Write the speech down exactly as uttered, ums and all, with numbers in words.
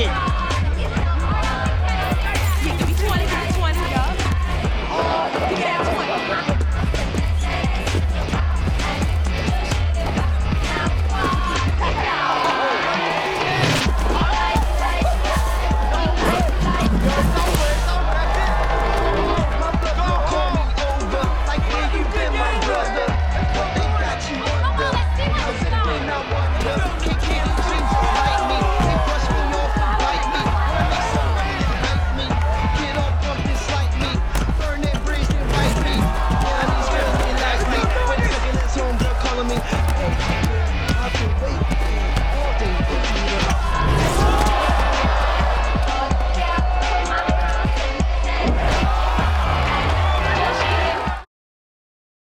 shit.